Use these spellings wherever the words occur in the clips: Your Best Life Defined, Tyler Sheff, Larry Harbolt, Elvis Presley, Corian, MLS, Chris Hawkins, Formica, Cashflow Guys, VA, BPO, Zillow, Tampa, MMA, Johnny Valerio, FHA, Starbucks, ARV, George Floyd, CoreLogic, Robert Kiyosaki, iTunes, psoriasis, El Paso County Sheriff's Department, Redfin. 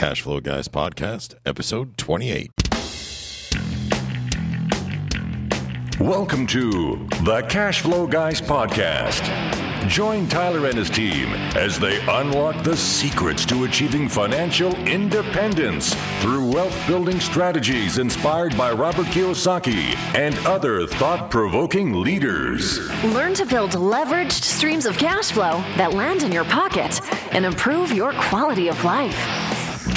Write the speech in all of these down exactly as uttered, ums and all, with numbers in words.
Cashflow Guys Podcast, episode twenty-eight. Welcome to the Cashflow Guys Podcast. Join Tyler and his team as they unlock the secrets to achieving financial independence through wealth-building strategies inspired by Robert Kiyosaki and other thought-provoking leaders. Learn to build leveraged streams of cash flow that land in your pocket and improve your quality of life.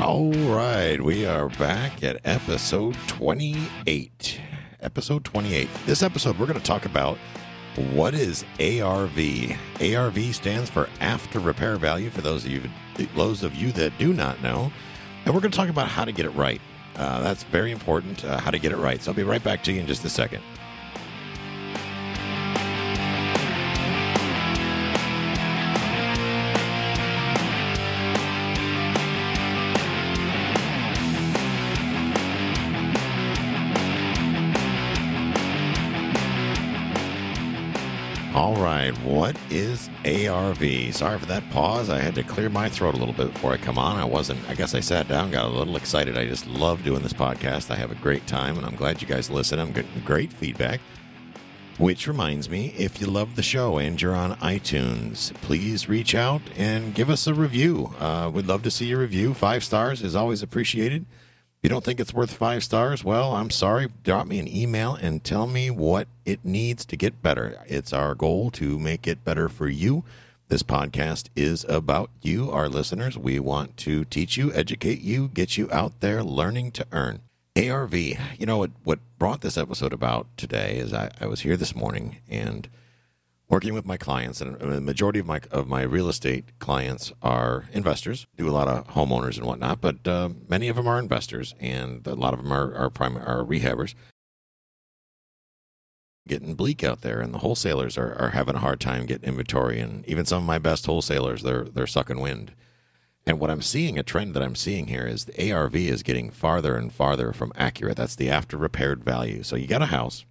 All right, we are back at episode twenty-eight. Episode twenty-eight. This episode, we're going to talk about what is A R V. A R V stands for After Repair Value, for those of you, those of you that do not know. And we're going to talk about how to get it right. Uh, that's very important, uh, how to get it right. So I'll be right back to you in just a second. All right, what is A R V? Sorry for that pause. I had to clear my throat a little bit before I come on. I wasn't, I guess I sat down, got a little excited. I just love doing this podcast. I have a great time, and I'm glad you guys listen. I'm getting great feedback, which reminds me, if you love the show and you're on iTunes, please reach out and give us a review. Uh, we'd love to see your review. Five stars is always appreciated. If you don't think it's worth five stars, well, I'm sorry. Drop me an email and tell me what it needs to get better. It's our goal to make it better for you. This podcast is about you, our listeners. We want to teach you, educate you, get you out there learning to earn. A R V, you know, what, what brought this episode about today is I, I was here this morning and working with my clients, and the majority of my of my real estate clients are investors, do a lot of homeowners and whatnot, but uh, many of them are investors, and a lot of them are, are, prim- are rehabbers. Getting bleak out there, and the wholesalers are, are having a hard time getting inventory, and even some of my best wholesalers, they're they're sucking wind. And what I'm seeing, a trend that I'm seeing here, is the A R V is getting farther and farther from accurate. That's the after repaired value. So you got a house,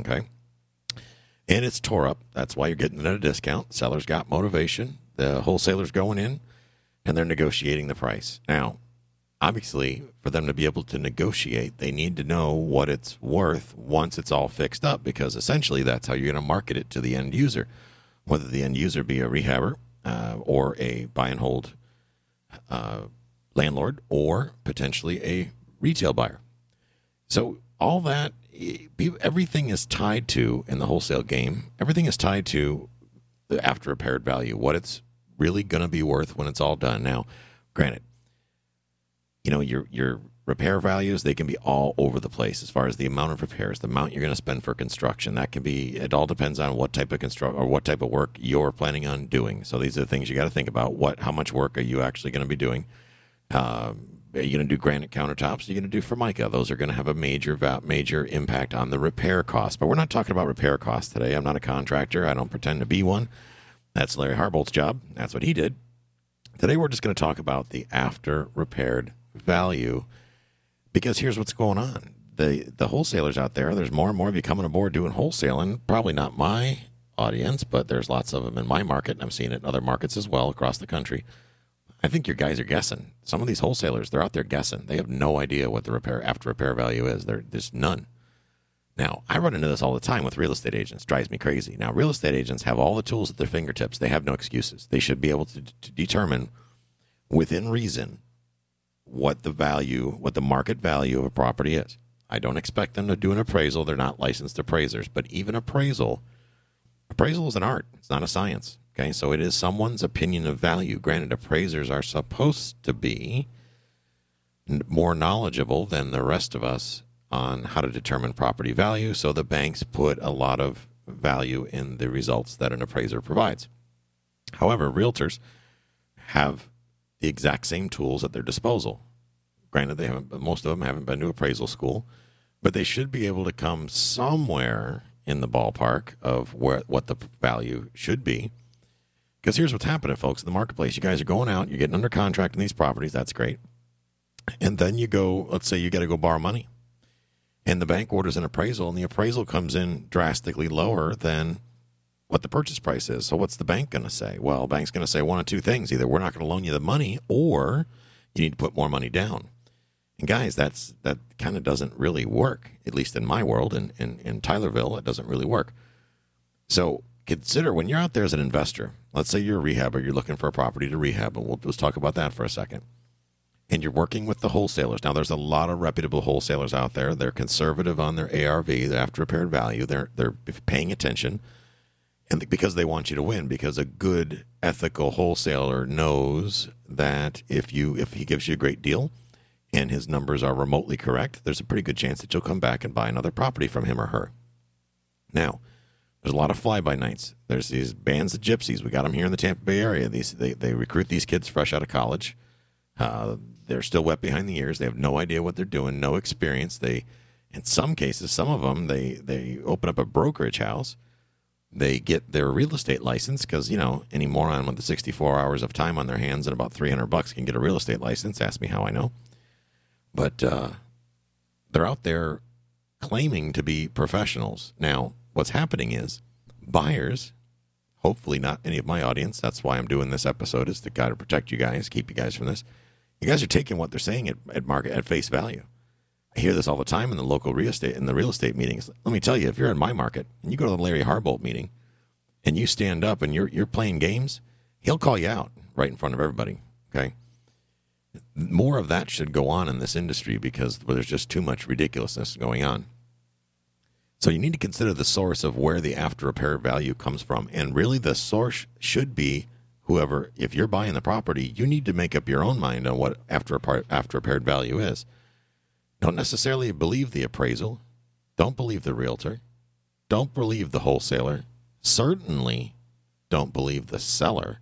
okay? And it's tore up. That's why you're getting it at a discount. Sellers got motivation. The wholesaler's going in, and they're negotiating the price. Now, obviously, for them to be able to negotiate, they need to know what it's worth once it's all fixed up, because essentially that's how you're going to market it to the end user, whether the end user be a rehabber uh, or a buy and hold uh, landlord or potentially a retail buyer. So all that, everything is tied to, in the wholesale game, everything is tied to the after repaired value, what it's really going to be worth when it's all done. Now, granted, you know, your your repair values, they can be all over the place as far as the amount of repairs, the amount you're going to spend for construction. That can be, it all depends on what type of construct or what type of work you're planning on doing. So these are the things you got to think about. What, how much work are you actually going to be doing? Um, Are you going to do granite countertops? Are you going to do Formica? Those are going to have a major major impact on the repair cost. But we're not talking about repair costs today. I'm not a contractor. I don't pretend to be one. That's Larry Harbolt's job. That's what he did. Today, we're just going to talk about the after-repaired value, because here's what's going on. The, the wholesalers out there, there's more and more of you coming aboard doing wholesaling. Probably not my audience, but there's lots of them in my market, and I'm seeing it in other markets as well across the country. I think your guys are guessing. Some of these wholesalers, they're out there guessing. They have no idea what the repair after repair value is. There, there's none. Now, I run into this all the time with real estate agents. It drives me crazy. Now, real estate agents have all the tools at their fingertips. They have no excuses. They should be able to, to determine within reason what the value, what the market value of a property is. I don't expect them to do an appraisal. They're not licensed appraisers. But even appraisal, appraisal is an art. It's not a science. Okay, so it is someone's opinion of value. Granted, appraisers are supposed to be more knowledgeable than the rest of us on how to determine property value, so the banks put a lot of value in the results that an appraiser provides. However, realtors have the exact same tools at their disposal. Granted, they haven't, most of them haven't been to appraisal school. but they should be able to come somewhere in the ballpark of where what the value should be. Because here's what's happening, folks, in the marketplace. You guys are going out, you're getting under contract in these properties. That's great. And then you go, let's say you got to go borrow money. And the bank orders an appraisal, and the appraisal comes in drastically lower than what the purchase price is. So what's the bank going to say? Well, the bank's going to say one of two things. Either we're not going to loan you the money, or you need to put more money down. And, guys, that's that kind of doesn't really work, at least in my world. In, in, in Tylerville, it doesn't really work. So consider when you're out there as an investor, let's say you're a rehabber, you're looking for a property to rehab, and we'll just talk about that for a second. And you're working with the wholesalers. Now, there's a lot of reputable wholesalers out there. They're conservative on their A R V, their after repaired value. They're they're paying attention, and because they want you to win. Because a good ethical wholesaler knows that if you if he gives you a great deal, and his numbers are remotely correct, there's a pretty good chance that you'll come back and buy another property from him or her. Now, there's a lot of fly by nights. There's these bands of gypsies. We got them here in the Tampa Bay area. These they they recruit these kids fresh out of college. Uh, they're still wet behind the ears. They have no idea what they're doing, no experience. They, in some cases, some of them, they, they open up a brokerage house. They get their real estate license because, you know, any moron with the sixty-four hours of time on their hands and about three hundred bucks can get a real estate license. Ask me how I know. But uh, they're out there claiming to be professionals. Now, what's happening is buyers, hopefully not any of my audience, that's why I'm doing this episode, is to kind of protect you guys, keep you guys from this. You guys are taking what they're saying at, at market at face value. I hear this all the time in the local real estate in the real estate meetings. Let me tell you, if you're in my market and you go to the Larry Harbolt meeting and you stand up and you're you're playing games, he'll call you out right in front of everybody. Okay. More of that should go on in this industry because there's just too much ridiculousness going on. So you need to consider the source of where the after repair value comes from. And really the source should be whoever, if you're buying the property, you need to make up your own mind on what after repair, after repaired value is. Don't necessarily believe the appraisal. Don't believe the realtor. Don't believe the wholesaler. Certainly don't believe the seller.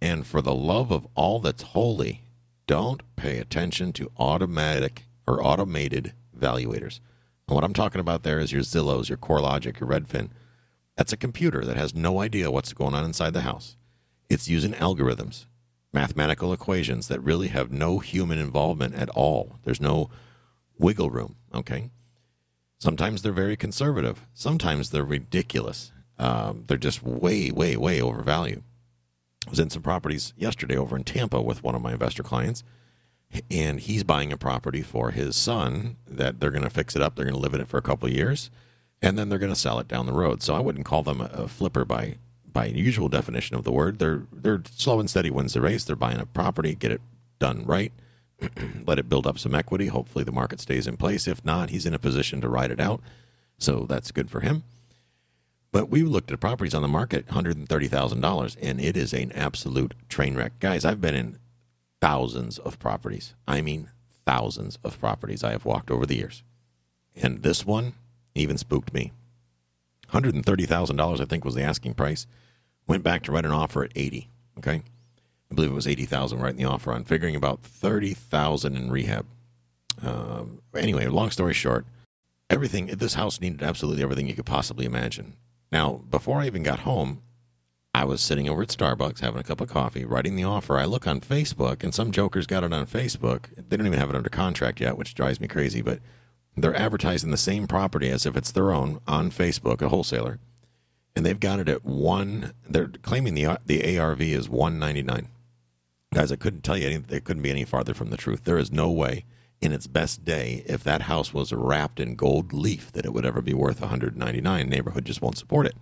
And for the love of all that's holy, don't pay attention to automatic or automated valuators. And what I'm talking about there is your Zillows, your CoreLogic, your Redfin. That's a computer that has no idea what's going on inside the house. It's using algorithms, mathematical equations that really have no human involvement at all. There's no wiggle room, okay? Sometimes they're very conservative. Sometimes they're ridiculous. Um, they're just way, way, way overvalued. I was in some properties yesterday over in Tampa with one of my investor clients, and he's buying a property for his son that they're going to fix it up. They're going to live in it for a couple of years, and then they're going to sell it down the road. So I wouldn't call them a, a flipper by by usual definition of the word. They're they're slow and steady wins the race. They're buying a property, get it done right, let it build up some equity. Hopefully the market stays in place. If not, he's in a position to ride it out. So that's good for him. But we looked at properties on the market, one hundred thirty thousand dollars, and it is an absolute train wreck. Guys, I've been in thousands of properties. I mean, thousands of properties I have walked over the years. And this one even spooked me. one hundred thirty thousand dollars, I think, was the asking price. Went back to write an offer at eighty thousand dollars, okay? I believe it was eighty thousand dollars right in the offer on, figuring about thirty thousand dollars in rehab. Um, anyway, long story short, everything, this house needed absolutely everything you could possibly imagine. Now, before I even got home, I was sitting over at Starbucks having a cup of coffee, writing the offer. I look on Facebook, and some jokers got it on Facebook. They don't even have it under contract yet, which drives me crazy, but they're advertising the same property as if it's their own on Facebook, a wholesaler, and they've got it at one. They're claiming the the A R V is one ninety-nine. Guys, I couldn't tell you anything. It couldn't be any farther from the truth. There is no way in its best day, if that house was wrapped in gold leaf, that it would ever be worth one hundred ninety-nine. Neighborhood just won't support it.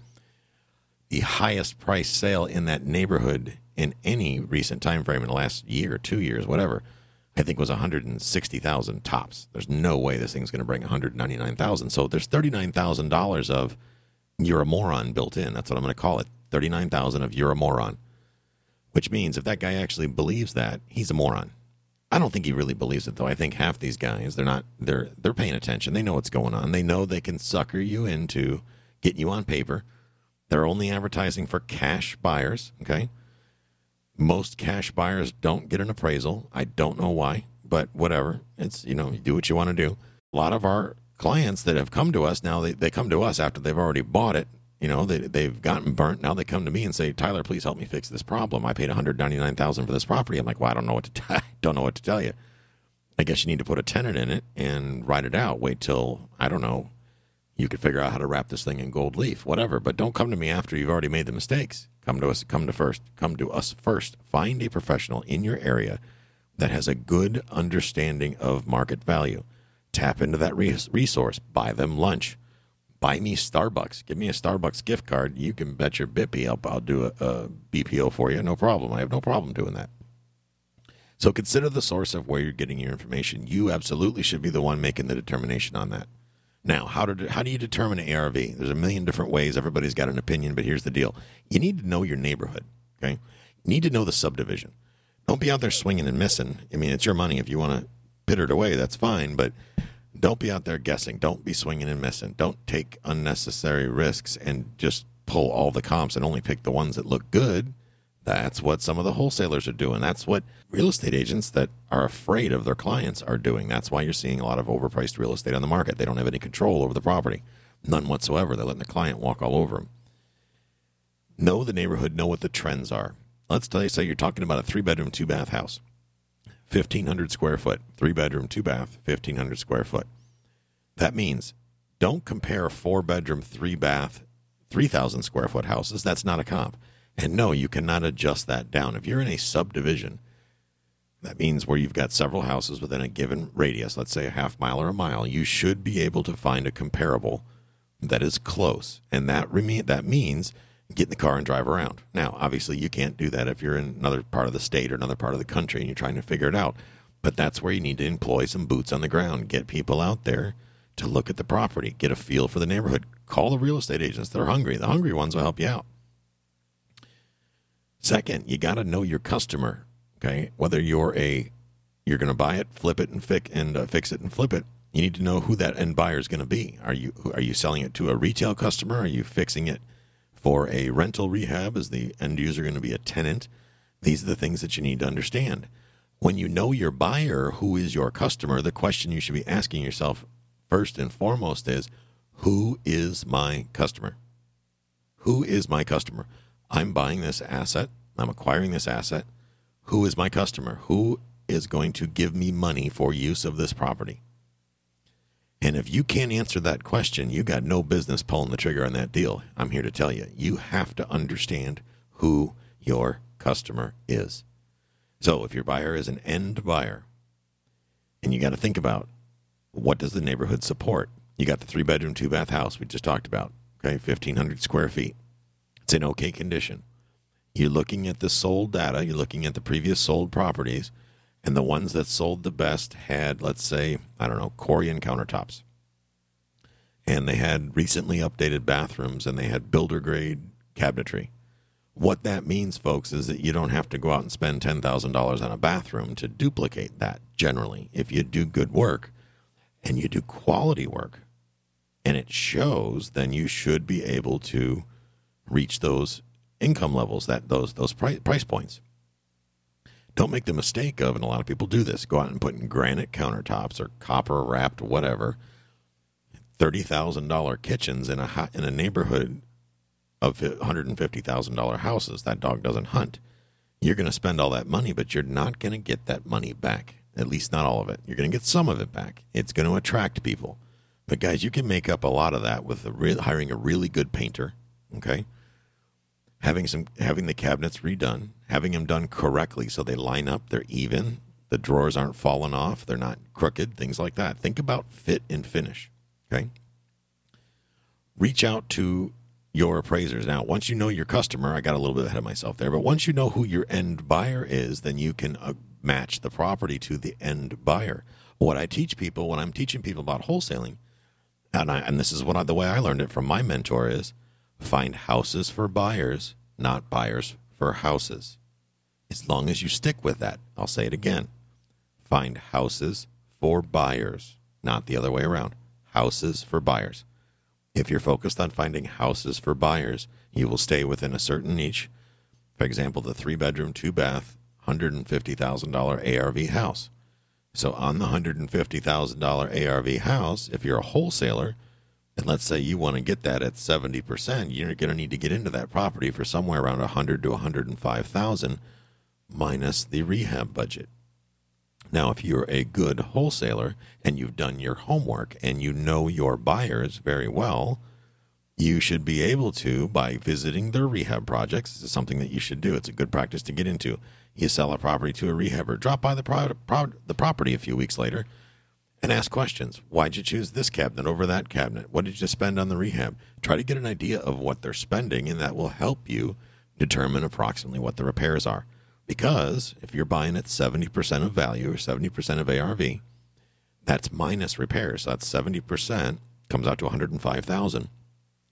The highest price sale in that neighborhood in any recent time frame in the last year, two years, whatever, I think was one hundred sixty thousand tops. There's no way this thing's going to bring one hundred ninety-nine thousand. So there's thirty-nine thousand dollars of you're a moron built in. That's what I'm going to call it. thirty-nine thousand of you're a moron, which means if that guy actually believes that, he's a moron. I don't think he really believes it, though. I think half these guys, they're not, they're, they're paying attention. They know what's going on. They know they can sucker you into getting you on paper. They're only advertising for cash buyers. Okay. Most cash buyers don't get an appraisal. I don't know why, but whatever. It's, you know, you do what you want to do. a lot of our clients that have come to us now, they, they come to us after they've already bought it. You know, they, they've gotten burnt. Now they come to me and say, Tyler, please help me fix this problem. I paid one hundred ninety-nine thousand dollars for this property. I'm like, well, I don't know what to t- don't know what to tell you. I guess you need to put a tenant in it and write it out. Wait till, I don't know, you could figure out how to wrap this thing in gold leaf, whatever. But don't come to me after you've already made the mistakes. Come to us. Come to first. Come to us first. Find a professional in your area that has a good understanding of market value. Tap into that resource. Buy them lunch. Buy me Starbucks. Give me a Starbucks gift card. You can bet your bippy I'll, I'll do a, a B P O for you. No problem. I have no problem doing that. So consider the source of where you're getting your information. You absolutely should be the one making the determination on that. Now, how to, how do you determine an A R V? There's a million different ways. Everybody's got an opinion, but here's the deal. You need to know your neighborhood, okay? You need to know the subdivision. Don't be out there swinging and missing. I mean, it's your money. If you want to pitter it away, that's fine, but don't be out there guessing. Don't be swinging and missing. Don't take unnecessary risks and just pull all the comps and only pick the ones that look good. That's what some of the wholesalers are doing. That's what real estate agents that are afraid of their clients are doing. That's why you're seeing a lot of overpriced real estate on the market. They don't have any control over the property. None whatsoever. They're letting the client walk all over them. Know the neighborhood. Know what the trends are. Let's tell you, say you're talking about a three-bedroom, two-bath house. fifteen hundred square foot. Three-bedroom, two-bath, fifteen hundred square foot. That means don't compare four-bedroom, three-bath, three thousand square foot houses. That's not a comp. And no, you cannot adjust that down. If you're in a subdivision, that means where you've got several houses within a given radius, let's say a half mile or a mile, you should be able to find a comparable that is close. And that rem- that means get in the car and drive around. Now, obviously, you can't do that if you're in another part of the state or another part of the country and you're trying to figure it out. But that's where you need to employ some boots on the ground. Get people out there to look at the property. Get a feel for the neighborhood. Call the real estate agents. They're hungry. The hungry ones will help you out. Second, you got to know your customer, okay? Whether you're a, you're going to buy it, flip it, and fix and uh, fix it and flip it, you need to know who that end buyer is going to be. Are you are you selling it to a retail customer? Are you fixing it for a rental rehab? Is the end user going to be a tenant? These are the things that you need to understand. When you know your buyer, who is your customer, the question you should be asking yourself first and foremost is, who is my customer? Who is my customer? I'm buying this asset. I'm acquiring this asset. Who is my customer? Who is going to give me money for use of this property? And if you can't answer that question, you got no business pulling the trigger on that deal. I'm here to tell you, you have to understand who your customer is. So if your buyer is an end buyer, and you got to think about, what does the neighborhood support? You got the three bedroom, two bath house we just talked about. Okay, fifteen hundred square feet. It's in okay condition. You're looking at the sold data. You're looking at the previous sold properties. And the ones that sold the best had, let's say, I don't know, Corian countertops. And they had recently updated bathrooms and they had builder grade cabinetry. What that means, folks, is that you don't have to go out and spend ten thousand dollars on a bathroom to duplicate that generally. If you do good work and you do quality work and it shows, then you should be able to reach those income levels, that those those price, price points. Don't make the mistake of, and a lot of people do this, go out and put in granite countertops or copper wrapped whatever, thirty thousand dollars kitchens in a in a neighborhood of one hundred fifty thousand dollars houses. That dog doesn't hunt. You're going to spend all that money, but you're not going to get that money back, at least not all of it. You're going to get some of it back. It's going to attract people. But guys, you can make up a lot of that with a real, hiring a really good painter, okay? Having some, having the cabinets redone, having them done correctly so they line up, they're even, the drawers aren't falling off, they're not crooked, things like that. Think about fit and finish, okay? Reach out to your appraisers. Now, once you know your customer, I got a little bit ahead of myself there, but once you know who your end buyer is, then you can uh, match the property to the end buyer. What I teach people, when I'm teaching people about wholesaling, and, I, and this is what I, the way I learned it from my mentor is, find houses for buyers, not buyers for houses. As long as you stick with that, I'll say it again. Find houses for buyers, not the other way around. Houses for buyers. If you're focused on finding houses for buyers, you will stay within a certain niche. For example, the three-bedroom, two-bath, one hundred fifty thousand dollars A R V house. So on the one hundred fifty thousand dollars A R V house, if you're a wholesaler, and let's say you want to get that at seventy percent, you're going to need to get into that property for somewhere around one hundred thousand to one hundred five thousand dollars minus the rehab budget. Now, if you're a good wholesaler and you've done your homework and you know your buyers very well, you should be able to, by visiting their rehab projects, this is something that you should do. It's a good practice to get into. You sell a property to a rehabber, drop by the, pro- pro- the property a few weeks later and ask questions. Why'd you choose this cabinet over that cabinet? What did you spend on the rehab? Try to get an idea of what they're spending, and that will help you determine approximately what the repairs are. Because if you're buying at seventy percent of value or seventy percent of A R V, that's minus repairs. So that's seventy percent, comes out to one hundred five thousand dollars.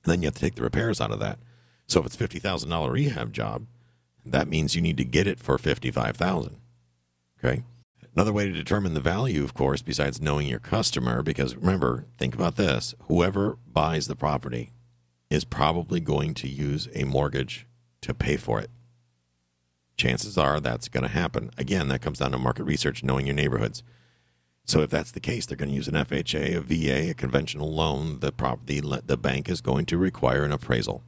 And then you have to take the repairs out of that. So if it's a fifty thousand dollars rehab job, that means you need to get it for fifty-five thousand dollars. Okay? Another way to determine the value, of course, besides knowing your customer, because remember, think about this. Whoever buys the property is probably going to use a mortgage to pay for it. Chances are that's going to happen. Again, that comes down to market research, knowing your neighborhoods. So if that's the case, they're going to use an F H A, a V A, a conventional loan. The property, the bank is going to require an appraisal.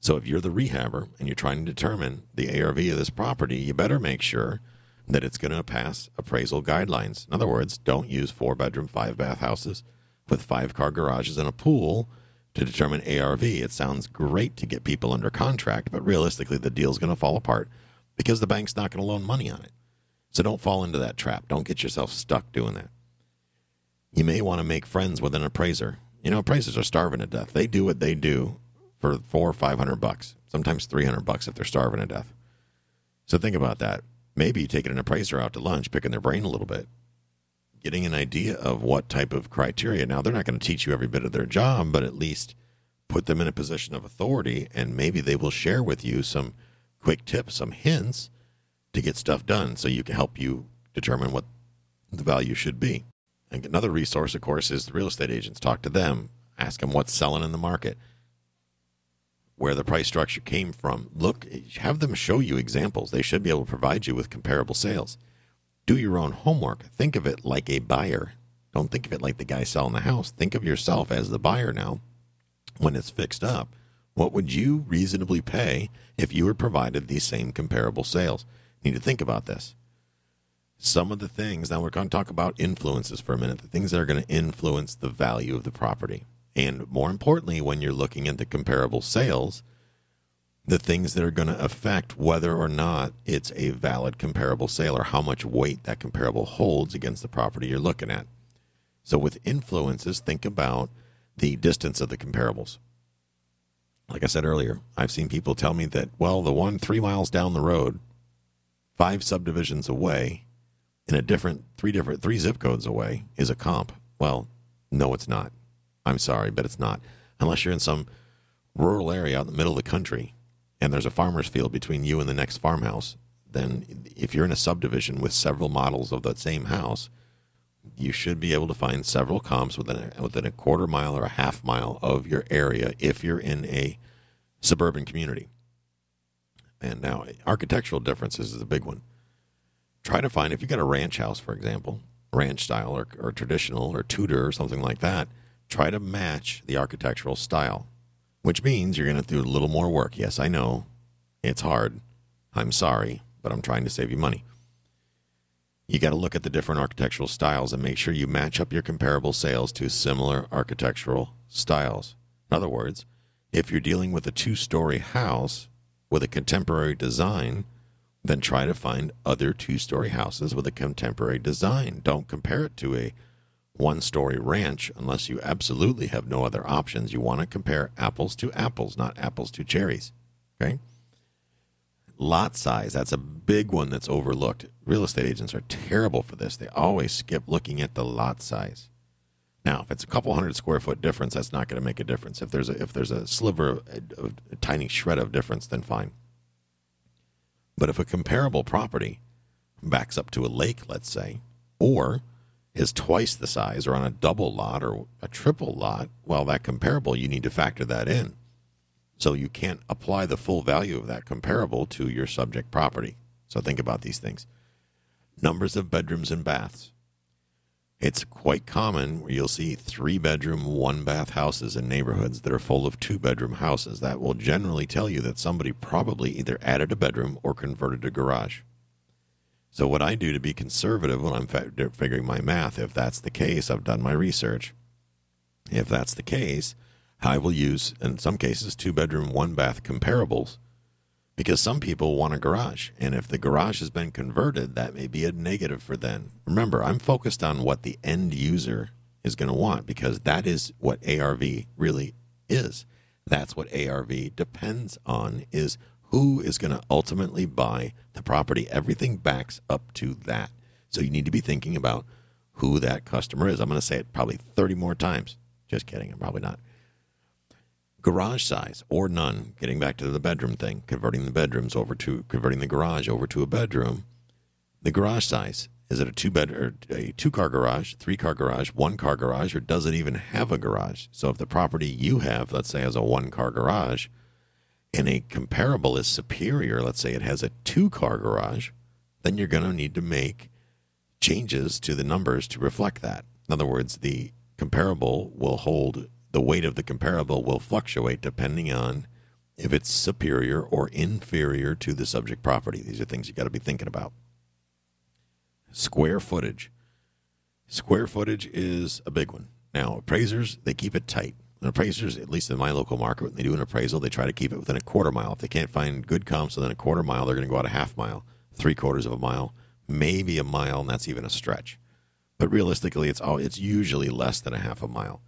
So if you're the rehabber and you're trying to determine the A R V of this property, you better make sure that it's going to pass appraisal guidelines. In other words, don't use four-bedroom, five-bath houses with five-car garages and a pool to determine A R V. It sounds great to get people under contract, but realistically, the deal's going to fall apart because the bank's not going to loan money on it. So don't fall into that trap. Don't get yourself stuck doing that. You may want to make friends with an appraiser. You know, appraisers are starving to death. They do what they do for four or five hundred bucks, sometimes three hundred bucks if they're starving to death. So think about that. Maybe taking an appraiser out to lunch, picking their brain a little bit, getting an idea of what type of criteria. Now, they're not going to teach you every bit of their job, but at least put them in a position of authority, and maybe they will share with you some quick tips, some hints to get stuff done so you can help you determine what the value should be. And another resource, of course, is the real estate agents. Talk to them. Ask them what's selling in the market, where the price structure came from. Look, have them show you examples. They should be able to provide you with comparable sales. Do your own homework. Think of it like a buyer. Don't think of it like the guy selling the house. Think of yourself as the buyer now. When it's fixed up, what would you reasonably pay if you were provided these same comparable sales? You need to think about this. Some of the things, now we're going to talk about influences for a minute, the things that are going to influence the value of the property. And more importantly, when you're looking at the comparable sales, the things that are going to affect whether or not it's a valid comparable sale or how much weight that comparable holds against the property you're looking at. So with influences, think about the distance of the comparables. Like I said earlier, I've seen people tell me that, well, the one three miles down the road, five subdivisions away, in a different, three different, three zip codes away is a comp. Well, no, it's not. I'm sorry, but it's not. Unless you're in some rural area out in the middle of the country, and there's a farmer's field between you and the next farmhouse, then if you're in a subdivision with several models of that same house, you should be able to find several comps within a, within a quarter mile or a half mile of your area if you're in a suburban community. And now, architectural differences is a big one. Try to find, if you got a ranch house, for example, ranch style or, or traditional or Tudor or something like that, try to match the architectural style. Which means you're going to do a little more work. Yes, I know. It's hard. I'm sorry, but I'm trying to save you money. You got to look at the different architectural styles and make sure you match up your comparable sales to similar architectural styles. In other words, if you're dealing with a two-story house with a contemporary design, then try to find other two-story houses with a contemporary design. Don't compare it to a one-story ranch unless you absolutely have no other options. You want to compare apples to apples, not apples to cherries. Okay? Lot size, that's a big one that's overlooked. Real estate agents are terrible for this. They always skip looking at the lot size. Now, if it's a couple hundred square foot difference, that's not going to make a difference. If there's a, if there's a sliver, a, a, a tiny shred of difference, then fine. But if a comparable property backs up to a lake, let's say, or is twice the size or on a double lot or a triple lot, well, that comparable, you need to factor that in. So you can't apply the full value of that comparable to your subject property. So think about these things. numbers of bedrooms and baths. It's quite common where you'll see three-bedroom, one-bath houses in neighborhoods that are full of two-bedroom houses. That will generally tell you that somebody probably either added a bedroom or converted a garage. So what I do to be conservative when I'm figuring my math, if that's the case, I've done my research. If that's the case, I will use, in some cases, two-bedroom, one-bath comparables, because some people want a garage, and if the garage has been converted, that may be a negative for them. Remember, I'm focused on what the end user is going to want, because that is what A R V really is. That's what A R V depends on, is who is going to ultimately buy the property. Everything backs up to that. So you need to be thinking about who that customer is. I'm going to say it probably thirty more times. Just kidding, I'm probably not. Garage size or none, getting back to the bedroom thing, converting the bedrooms over to, converting the garage over to a bedroom. The garage size, is it a two-bed or a two-car garage, three-car garage, one-car garage, or does it even have a garage? So if the property you have, let's say, has a one-car garage, and a comparable is superior, let's say it has a two-car garage, then you're going to need to make changes to the numbers to reflect that. In other words, the comparable will hold... The weight of the comparable will fluctuate depending on if it's superior or inferior to the subject property. These are things you got to be thinking about. Square footage. Square footage is a big one. Now, appraisers, they keep it tight. And appraisers, at least in my local market, when they do an appraisal, they try to keep it within a quarter mile. If they can't find good comps within a quarter mile, they're going to go out a half mile, three quarters of a mile, maybe a mile, and that's even a stretch. But realistically, it's all, it's usually less than a half a mile.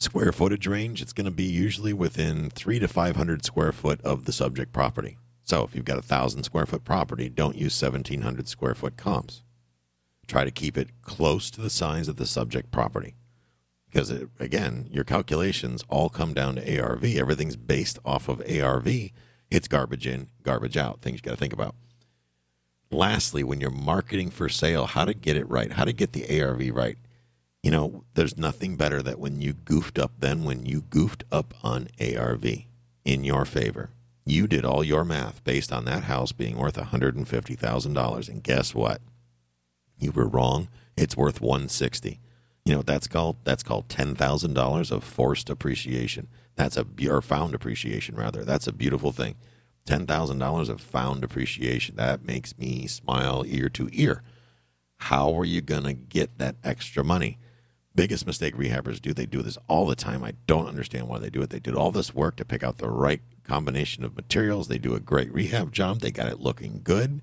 Square footage range, it's going to be usually within three to five hundred square foot of the subject property. So if you've got a one thousand square foot property, don't use seventeen hundred square foot comps. Try to keep it close to the size of the subject property. Because, it, again, your calculations all come down to A R V. Everything's based off of A R V. It's garbage in, garbage out, things you got to think about. Lastly, when you're marketing for sale, how to get it right, how to get the A R V right. You know, there's nothing better than when you goofed up than when you goofed up on A R V in your favor. You did all your math based on that house being worth one hundred fifty thousand dollars. And guess what? You were wrong. It's worth one hundred sixty thousand dollars. You know what that's called? That's called ten thousand dollars of forced appreciation. That's a, or found appreciation, rather. That's a beautiful thing. ten thousand dollars of found appreciation. That makes me smile ear to ear. How are you going to get that extra money? Biggest mistake rehabbers do, they do this all the time. I don't understand why they do it. They did all this work to pick out the right combination of materials. They do a great rehab job. They got it looking good.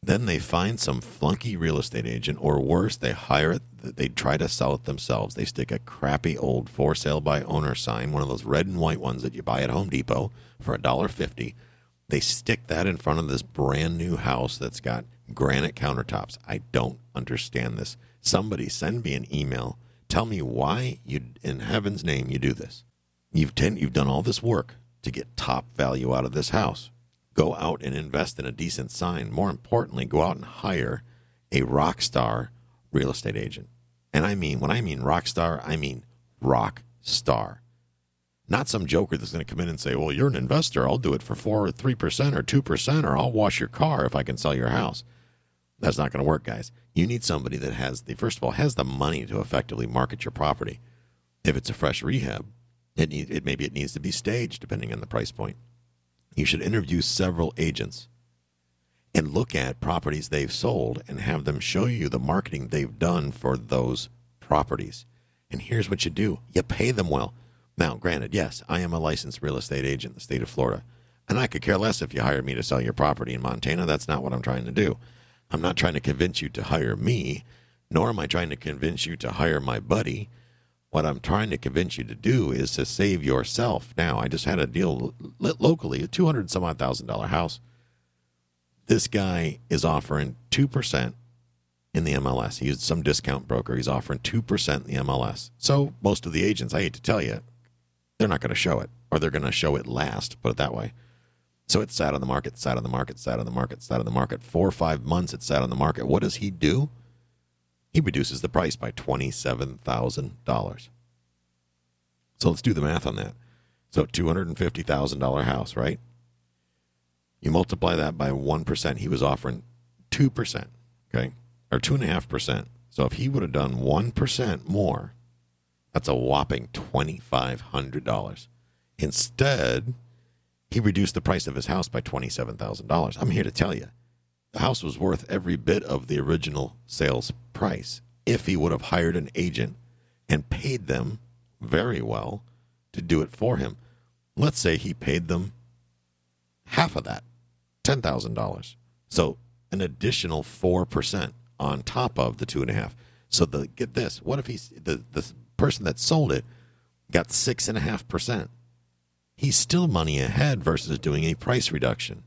Then they find some flunky real estate agent, or worse, they hire it. They try to sell it themselves. They stick a crappy old for sale by owner sign, one of those red and white ones that you buy at Home Depot for one dollar fifty. They stick that in front of this brand new house that's got granite countertops. I don't understand this. Somebody send me an email. Tell me why, you, in heaven's name, you do this. You've ten, you've done all this work to get top value out of this house. Go out and invest in a decent sign. More importantly, go out and hire a rock star real estate agent. And I mean, when I mean rock star, I mean rock star. Not some joker that's going to come in and say, well, you're an investor. I'll do it for four or three percent or two percent, or I'll wash your car if I can sell your house. That's not going to work, guys. You need somebody that has the, first of all, has the money to effectively market your property. If it's a fresh rehab, it need, it maybe it needs to be staged depending on the price point. You should interview several agents and look at properties they've sold and have them show you the marketing they've done for those properties. And here's what you do. You pay them well. Now, granted, yes, I am a licensed real estate agent in the state of Florida, and I could care less if you hired me to sell your property in Montana. That's not what I'm trying to do. I'm not trying to convince you to hire me, nor am I trying to convince you to hire my buddy. What I'm trying to convince you to do is to save yourself. Now, I just had a deal locally, a two hundred some odd thousand dollar house. This guy is offering two percent in the M L S. He used some discount broker. He's offering two percent in the M L S. So most of the agents, I hate to tell you, they're not going to show it, or they're going to show it last, put it that way. So it sat on the market, sat on the market, sat on the market, sat on the market. Four or five months it sat on the market. What does he do? He reduces the price by twenty-seven thousand dollars. So let's do the math on that. So two hundred fifty thousand dollars house, right? You multiply that by one percent. He was offering two percent. okay, or two and a half percent. So if he would have done one percent more, that's a whopping twenty-five hundred dollars. Instead, he reduced the price of his house by twenty-seven thousand dollars. I'm here to tell you, the house was worth every bit of the original sales price if he would have hired an agent and paid them very well to do it for him. Let's say he paid them half of that, ten thousand dollars. So an additional four percent on top of the two and a half. So the, get this, what if he, the, the person that sold it got six and a half percent? He's still money ahead versus doing a price reduction.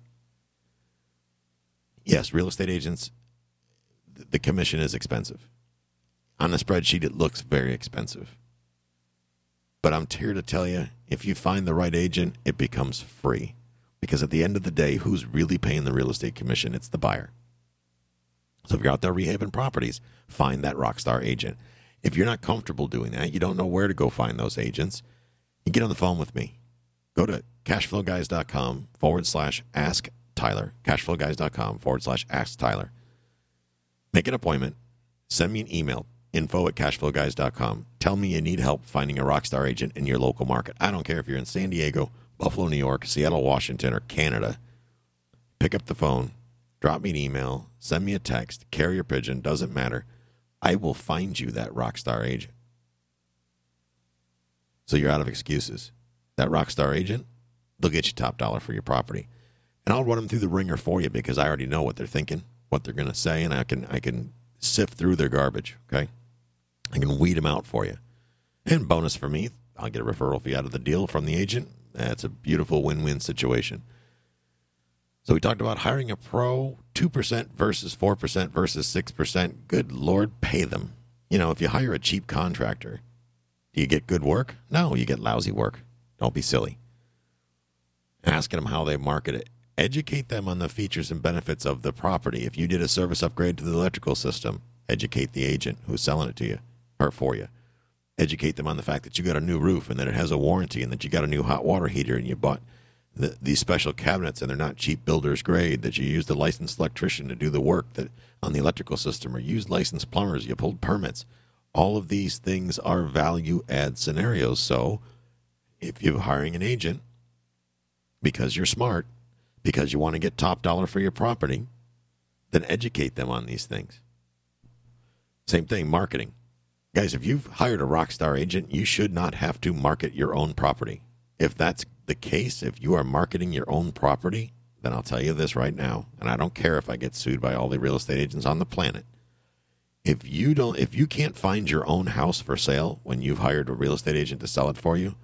Yes, real estate agents, the commission is expensive. On the spreadsheet, it looks very expensive. But I'm here to tell you, if you find the right agent, it becomes free. Because at the end of the day, who's really paying the real estate commission? It's the buyer. So if you're out there rehabbing properties, find that rock star agent. If you're not comfortable doing that, you don't know where to go find those agents, you get on the phone with me. Go to cashflowguys.com forward slash ask Tyler. Cashflowguys.com forward slash ask Tyler. Make an appointment. Send me an email. Info at cashflowguys dot com. Tell me you need help finding a rockstar agent in your local market. I don't care if you're in San Diego, Buffalo, New York, Seattle, Washington, or Canada. Pick up the phone. Drop me an email. Send me a text. Carrier pigeon. Doesn't matter. I will find you that rockstar agent. So you're out of excuses. That rockstar agent, they'll get you top dollar for your property. And I'll run them through the ringer for you because I already know what they're thinking, what they're going to say, and I can I can sift through their garbage, okay? I can weed them out for you. And bonus for me, I'll get a referral fee out of the deal from the agent. That's a beautiful win-win situation. So we talked about hiring a pro, two percent versus four percent versus six percent. Good Lord, pay them. You know, if you hire a cheap contractor, do you get good work? No, you get lousy work. Don't be silly. Asking them how they market it. Educate them on the features and benefits of the property. If you did a service upgrade to the electrical system, educate the agent who's selling it to you or for you. Educate them on the fact that you got a new roof and that it has a warranty and that you got a new hot water heater and you bought the, these special cabinets and they're not cheap builder's grade, that you used a licensed electrician to do the work that on the electrical system or used licensed plumbers, you pulled permits. All of these things are value add scenarios. So if you're hiring an agent because you're smart, because you want to get top dollar for your property, then educate them on these things. Same thing, marketing. Guys, if you've hired a rock star agent, you should not have to market your own property. If that's the case, if you are marketing your own property, then I'll tell you this right now, and I don't care if I get sued by all the real estate agents on the planet. If you don't, if you can't find your own house for sale when you've hired a real estate agent to sell it for you,